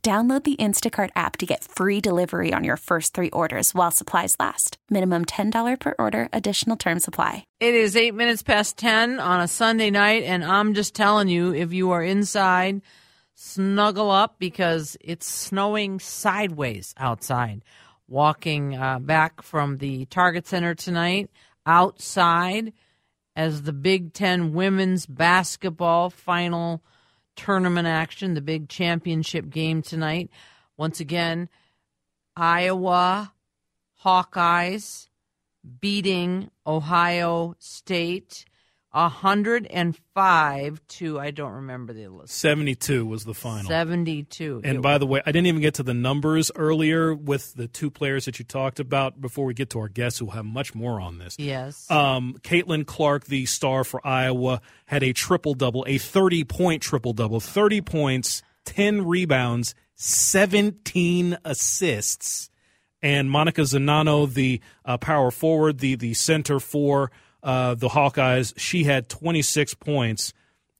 Download the Instacart app to get free delivery on your first three orders while supplies last. Minimum $10 per order. Additional terms apply. It is 8 minutes past 10 on a Sunday night, and I'm just telling you, if you are inside, snuggle up because it's snowing sideways outside. Walking back from the Target Center tonight, outside as the Big Ten women's basketball final tournament action, the big championship game tonight. Once again, Iowa Hawkeyes beating Ohio State 105 to, I don't remember the list. 72 was the final. 72. And by the way, I didn't even get to the numbers earlier with the two players that you talked about before we get to our guests who will have much more on this. Yes. Caitlin Clark, the star for Iowa, had a triple-double, a 30-point triple-double, 30 points, 10 rebounds, 17 assists. And Monika Czinano, the power forward, the center for the Hawkeyes, she had 26 points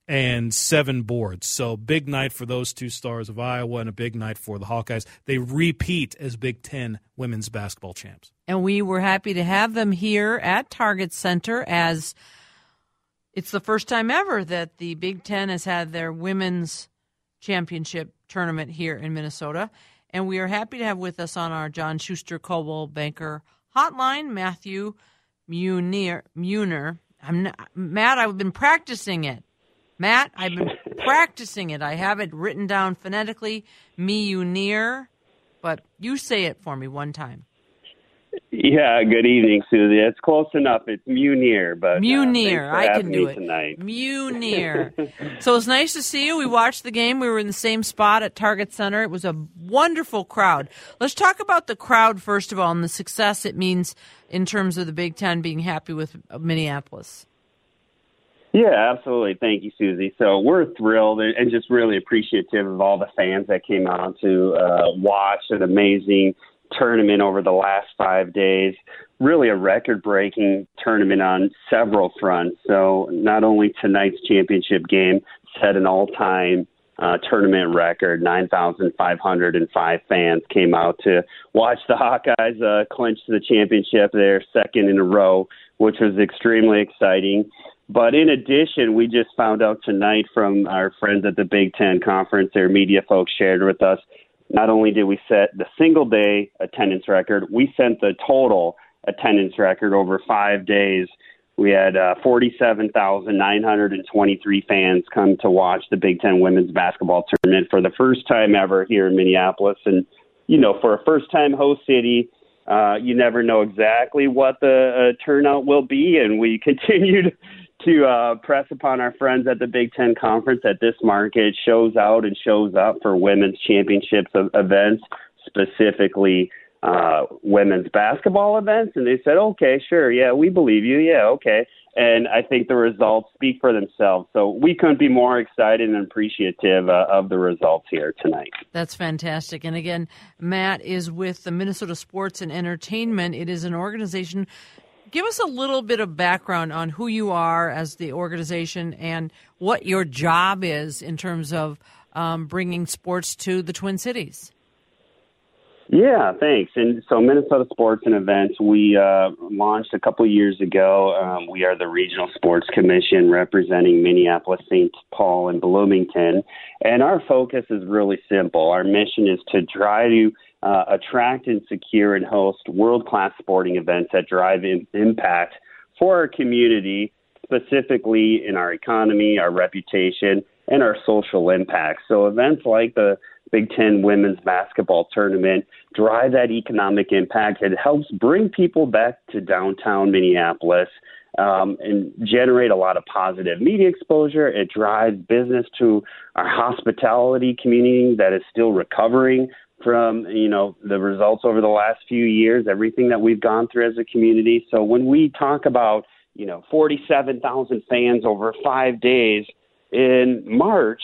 and 7 boards. So big night for those two stars of Iowa and a big night for the Hawkeyes. They repeat as Big Ten women's basketball champs. And we were happy to have them here at Target Center, as it's the first time ever that the Big Ten has had their women's championship tournament here in Minnesota. And we are happy to have with us on our John Schuster Coldwell Banker hotline, Matthew Muneer. I've been practicing it. I have it written down phonetically, Muneer, but you say it for me one time. Yeah, good evening, Susie. It's close enough. It's Muneer, but Muneer, I can do it tonight. Muneer. So it's nice to see you. We watched the game. We were in the same spot at Target Center. It was a wonderful crowd. Let's talk about the crowd first of all and the success it means in terms of the Big Ten being happy with Minneapolis. Yeah, absolutely. Thank you, Susie. So we're thrilled and just really appreciative of all the fans that came out to watch an amazing tournament over the last 5 days. Really a record-breaking tournament on several fronts. So not only tonight's championship game set an all-time tournament record, 9,505 fans came out to watch the Hawkeyes clinch the championship, their second in a row, which was extremely exciting. But in addition, we just found out tonight from our friends at the Big Ten Conference, their media folks shared with us, not only did we set the single-day attendance record, we set the total attendance record over 5 days. We had 47,923 fans come to watch the Big Ten Women's Basketball Tournament for the first time ever here in Minneapolis. And, you know, for a first-time host city, you never know exactly what the turnout will be, and we continued to press upon our friends at the Big Ten Conference that this market shows out and shows up for women's championships events, specifically women's basketball events. And they said, okay, sure. Yeah, we believe you. Yeah, okay. And I think the results speak for themselves. So we couldn't be more excited and appreciative of the results here tonight. That's fantastic. And again, Matt is with the Minnesota Sports and Entertainment. It is an organization. Give us a little bit of background on who you are as the organization and what your job is in terms of bringing sports to the Twin Cities. Yeah, thanks. And so Minnesota Sports and Events, we launched a couple years ago. We are the Regional Sports Commission representing Minneapolis, St. Paul, and Bloomington. And our focus is really simple. Our mission is to try to attract and secure and host world-class sporting events that drive impact for our community, specifically in our economy, our reputation, and our social impact. So events like the Big Ten women's basketball tournament drive that economic impact. It helps bring people back to downtown Minneapolis and generate a lot of positive media exposure. It drives business to our hospitality community that is still recovering from, you know, the results over the last few years, everything that we've gone through as a community. So when we talk about, 47,000 fans over 5 days in March,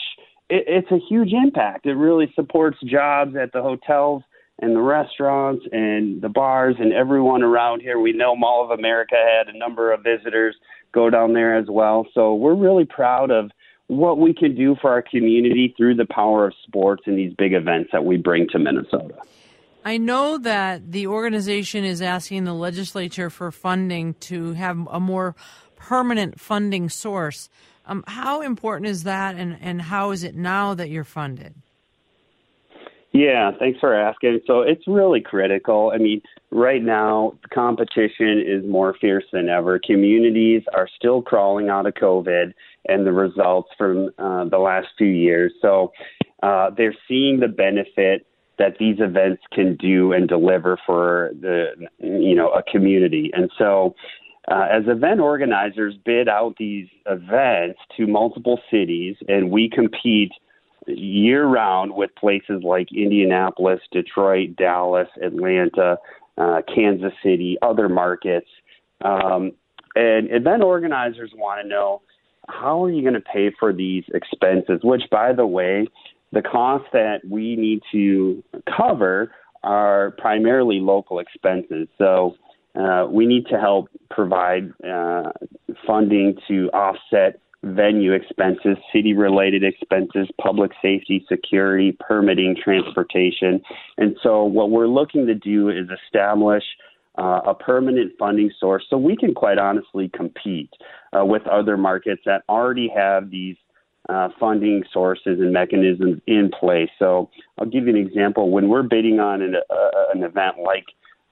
it's a huge impact. It really supports jobs at the hotels and the restaurants and the bars and everyone around here. We know Mall of America had a number of visitors go down there as well. So we're really proud of what we can do for our community through the power of sports and these big events that we bring to Minnesota. I know that the organization is asking the legislature for funding to have a more permanent funding source. How important is that, and how is it now that you're funded? Yeah, thanks for asking. So it's really critical. I mean, right now, competition is more fierce than ever. Communities are still crawling out of COVID and the results from the last few years. So they're seeing the benefit that these events can do and deliver for the, a community. And so as event organizers bid out these events to multiple cities, and we compete year-round with places like Indianapolis, Detroit, Dallas, Atlanta, Kansas City, other markets. And event organizers want to know, how are you going to pay for these expenses? Which, by the way, the costs that we need to cover are primarily local expenses. So we need to help provide funding to offset venue expenses, city-related expenses, public safety, security, permitting, transportation. And so what we're looking to do is establish a permanent funding source so we can quite honestly compete with other markets that already have these funding sources and mechanisms in place. So I'll give you an example. When we're bidding on an event like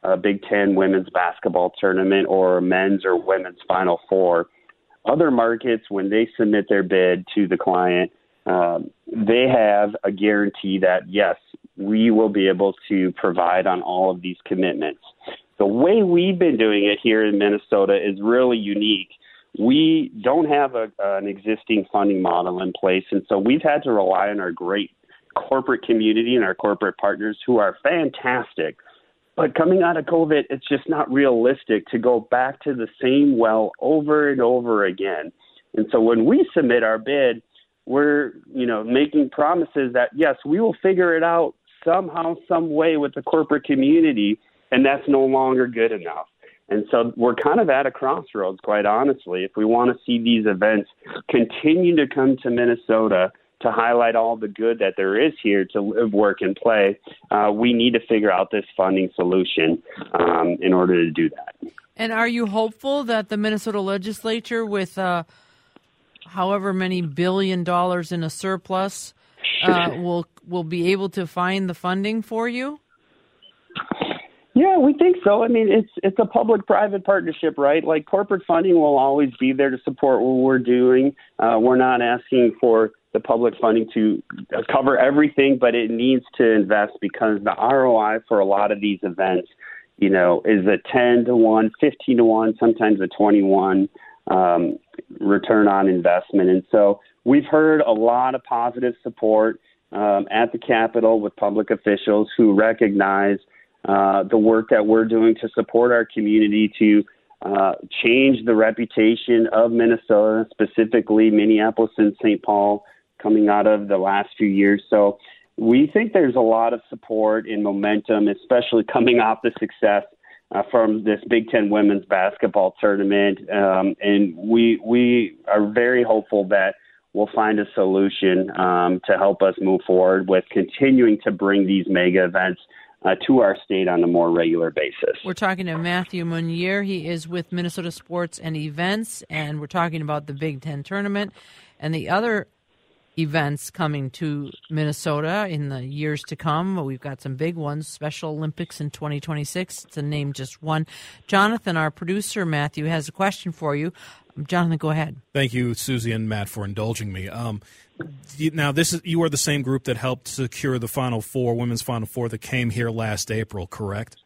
a Big Ten women's basketball tournament or men's or women's Final Four, other markets, when they submit their bid to the client, they have a guarantee that, yes, we will be able to provide on all of these commitments. The way we've been doing it here in Minnesota is really unique. We don't have an existing funding model in place, and so we've had to rely on our great corporate community and our corporate partners who are fantastic. But coming out of COVID, it's just not realistic to go back to the same well over and over again. And so when we submit our bid, we're, making promises that, yes, we will figure it out somehow, some way with the corporate community, and that's no longer good enough. And so we're kind of at a crossroads, quite honestly, if we want to see these events continue to come to Minnesota to highlight all the good that there is here to live, work, and play. We need to figure out this funding solution in order to do that. And are you hopeful that the Minnesota legislature, with however many billion dollars in a surplus, will be able to find the funding for you? Yeah, we think so. I mean, it's a public-private partnership, right? Like, corporate funding will always be there to support what we're doing. We're not asking for the public funding to cover everything, but it needs to invest because the ROI for a lot of these events, is a 10 to 1, 15 to 1, sometimes a 21 return on investment. And so we've heard a lot of positive support at the Capitol with public officials who recognize the work that we're doing to support our community to change the reputation of Minnesota, specifically Minneapolis and St. Paul, coming out of the last few years. So we think there's a lot of support and momentum, especially coming off the success from this Big Ten women's basketball tournament. And we are very hopeful that we'll find a solution to help us move forward with continuing to bring these mega events to our state on a more regular basis. We're talking to Matthew Muneer. He is with Minnesota Sports and Events, and we're talking about the Big Ten tournament and the other events coming to Minnesota in the years to come. We've got some big ones, Special Olympics in 2026, to name just one. Jonathan, our producer, Matthew, has a question for you. Jonathan, go ahead. Thank you, Susie and Matt, for indulging me. Now, you are the same group that helped secure the Final Four, Women's Final Four, that came here last April, correct?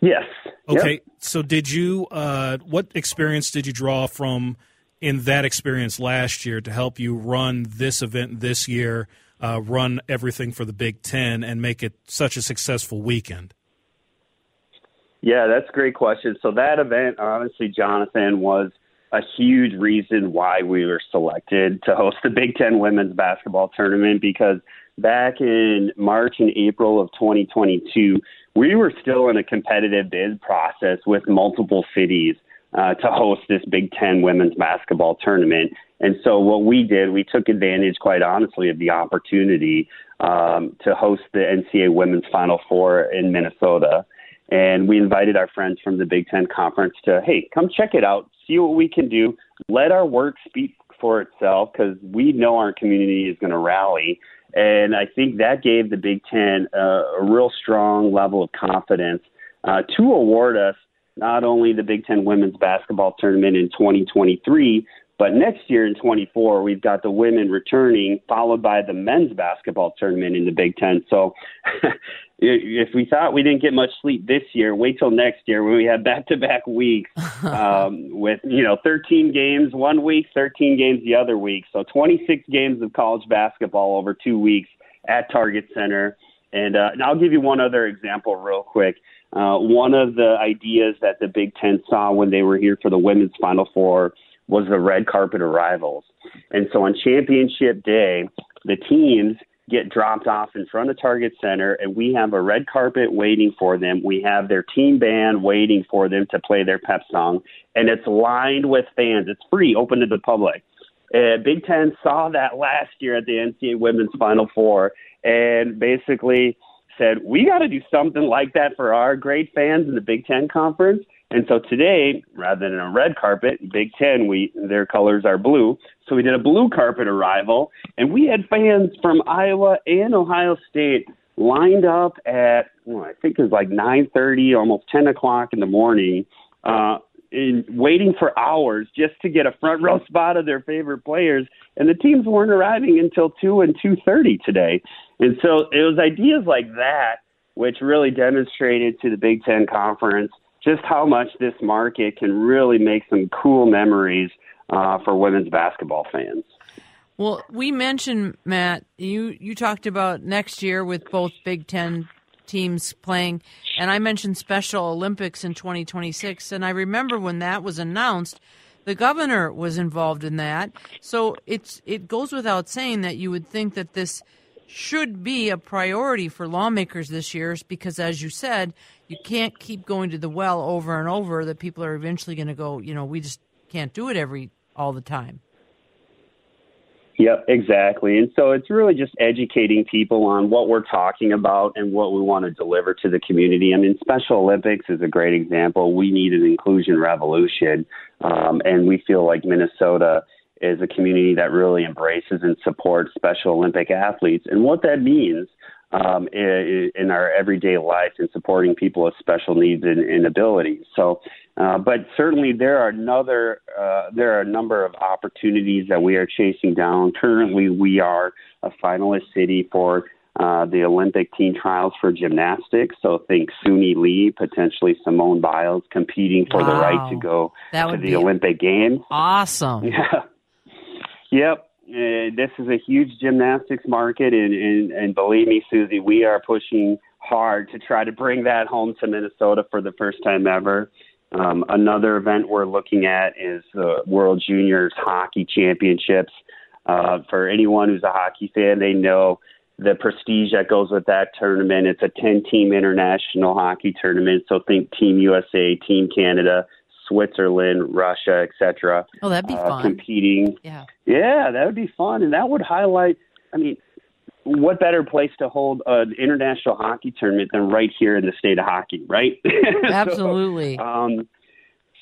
Yes. Okay, yep. So did you? What experience did you draw from in that experience last year to help you run this event this year, run everything for the Big Ten, and make it such a successful weekend? Yeah, that's a great question. So that event, honestly, Jonathan, was a huge reason why we were selected to host the Big Ten women's basketball tournament, because back in March and April of 2022, we were still in a competitive bid process with multiple cities to host this Big Ten women's basketball tournament. And so what we did, we took advantage, quite honestly, of the opportunity to host the NCAA Women's Final Four in Minnesota. And we invited our friends from the Big Ten Conference to, hey, come check it out, see what we can do, let our work speak for itself, because we know our community is going to rally. And I think that gave the Big Ten a real strong level of confidence to award us not only the Big Ten Women's Basketball Tournament in 2023, but next year in 2024, we've got the women returning, followed by the men's basketball tournament in the Big Ten. So if we thought we didn't get much sleep this year, wait till next year when we have back-to-back weeks with 13 games one week, 13 games the other week. So 26 games of college basketball over 2 weeks at Target Center. And I'll give you one other example real quick. One of the ideas that the Big Ten saw when they were here for the Women's Final Four was the red carpet arrivals. And so on championship day, the teams get dropped off in front of Target Center, and we have a red carpet waiting for them. We have their team band waiting for them to play their pep song, and it's lined with fans. It's free, open to the public. Big Ten saw that last year at the NCAA Women's Final Four and basically said, we got to do something like that for our great fans in the Big Ten Conference. And so today, rather than a red carpet, Big Ten, their colors are blue. So we did a blue carpet arrival, and we had fans from Iowa and Ohio State lined up at, I think it was like 9:30, almost 10 o'clock in the morning, waiting for hours just to get a front row spot of their favorite players. And the teams weren't arriving until 2 and 2:30 today. And so it was ideas like that which really demonstrated to the Big Ten Conference just how much this market can really make some cool memories for women's basketball fans. Well, we mentioned, Matt, you talked about next year with both Big Ten teams playing, and I mentioned Special Olympics in 2026, and I remember when that was announced, the governor was involved in that. So it goes without saying that you would think that this should be a priority for lawmakers this year, because, as you said, you can't keep going to the well over and over. That people are eventually going to go, we just can't do it all the time. Yep, exactly. And so it's really just educating people on what we're talking about and what we want to deliver to the community. I mean, Special Olympics is a great example. We need an inclusion revolution, and we feel like Minnesota is a community that really embraces and supports Special Olympic athletes, and what that means in our everyday life and supporting people with special needs and abilities. So, but certainly there are a number of opportunities that we are chasing down. Currently, we are a finalist city for the Olympic teen trials for gymnastics. So think Suni Lee, potentially Simone Biles, competing for the right to go to the Olympic Games. Awesome. Yeah. Yep. This is a huge gymnastics market, and believe me, Susie, we are pushing hard to try to bring that home to Minnesota for the first time ever. Another event we're looking at is the World Juniors Hockey Championships. For anyone who's a hockey fan, they know the prestige that goes with that tournament. It's a 10-team international hockey tournament, so think Team USA, Team Canada, Switzerland, Russia, etc. Oh, that'd be fun. Competing. Yeah, that would be fun, and that would highlight, I mean, what better place to hold an international hockey tournament than right here in the state of hockey, right? Absolutely.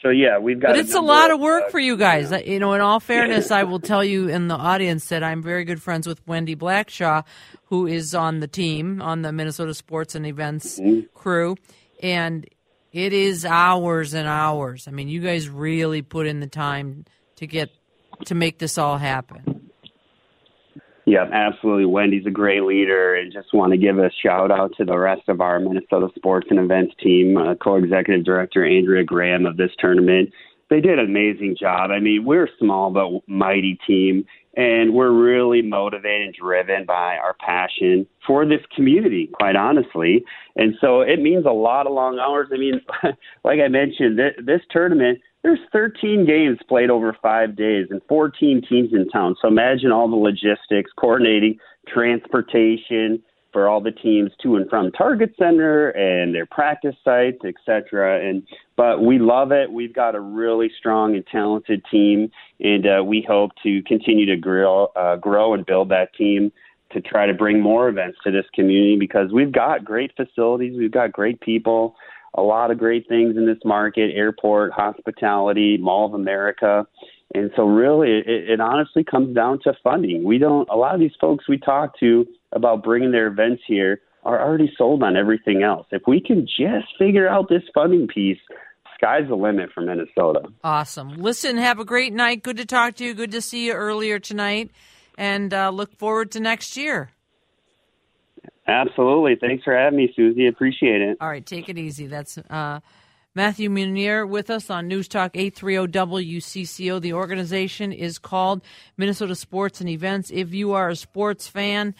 So yeah, we've got. But it's a lot of work for you guys. You know, in all fairness, I will tell you in the audience that I'm very good friends with Wendy Blackshaw, who is on the team, on the Minnesota Sports and Events crew, and it is hours and hours. I mean, you guys really put in the time to make this all happen. Yeah, absolutely. Wendy's a great leader, and just want to give a shout out to the rest of our Minnesota Sports and Events team, co-executive director Andrea Graham of this tournament. They did an amazing job. I mean, we're a small but mighty team, and we're really motivated and driven by our passion for this community, quite honestly. And so it means a lot of long hours. I mean, like I mentioned, this tournament, there's 13 games played over 5 days and 14 teams in town. So imagine all the logistics, coordinating transportation for all the teams to and from Target Center and their practice sites, et cetera. But we love it. We've got a really strong and talented team, and we hope to continue to grow and build that team to try to bring more events to this community, because we've got great facilities. We've got great people, a lot of great things in this market: airport, hospitality, Mall of America. And so really, it honestly comes down to funding. A lot of these folks we talk to about bringing their events here are already sold on everything else. If we can just figure out this funding piece, sky's the limit for Minnesota. Awesome. Listen, have a great night. Good to talk to you. Good to see you earlier tonight. And look forward to next year. Absolutely. Thanks for having me, Susie. Appreciate it. All right. Take it easy. That's Matthew Muneer with us on News Talk 830 WCCO. The organization is called Minnesota Sports and Events. If you are a sports fan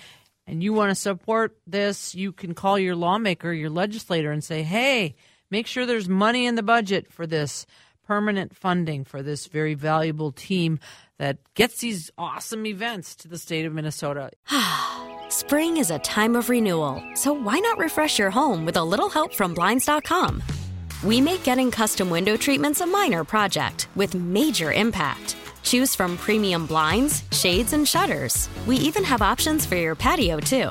and you want to support this, you can call your lawmaker, your legislator, and say, hey, make sure there's money in the budget for this permanent funding for this very valuable team that gets these awesome events to the state of Minnesota. Spring is a time of renewal, so why not refresh your home with a little help from Blinds.com? We make getting custom window treatments a minor project with major impact. Choose from premium blinds, shades, and shutters. We even have options for your patio, too.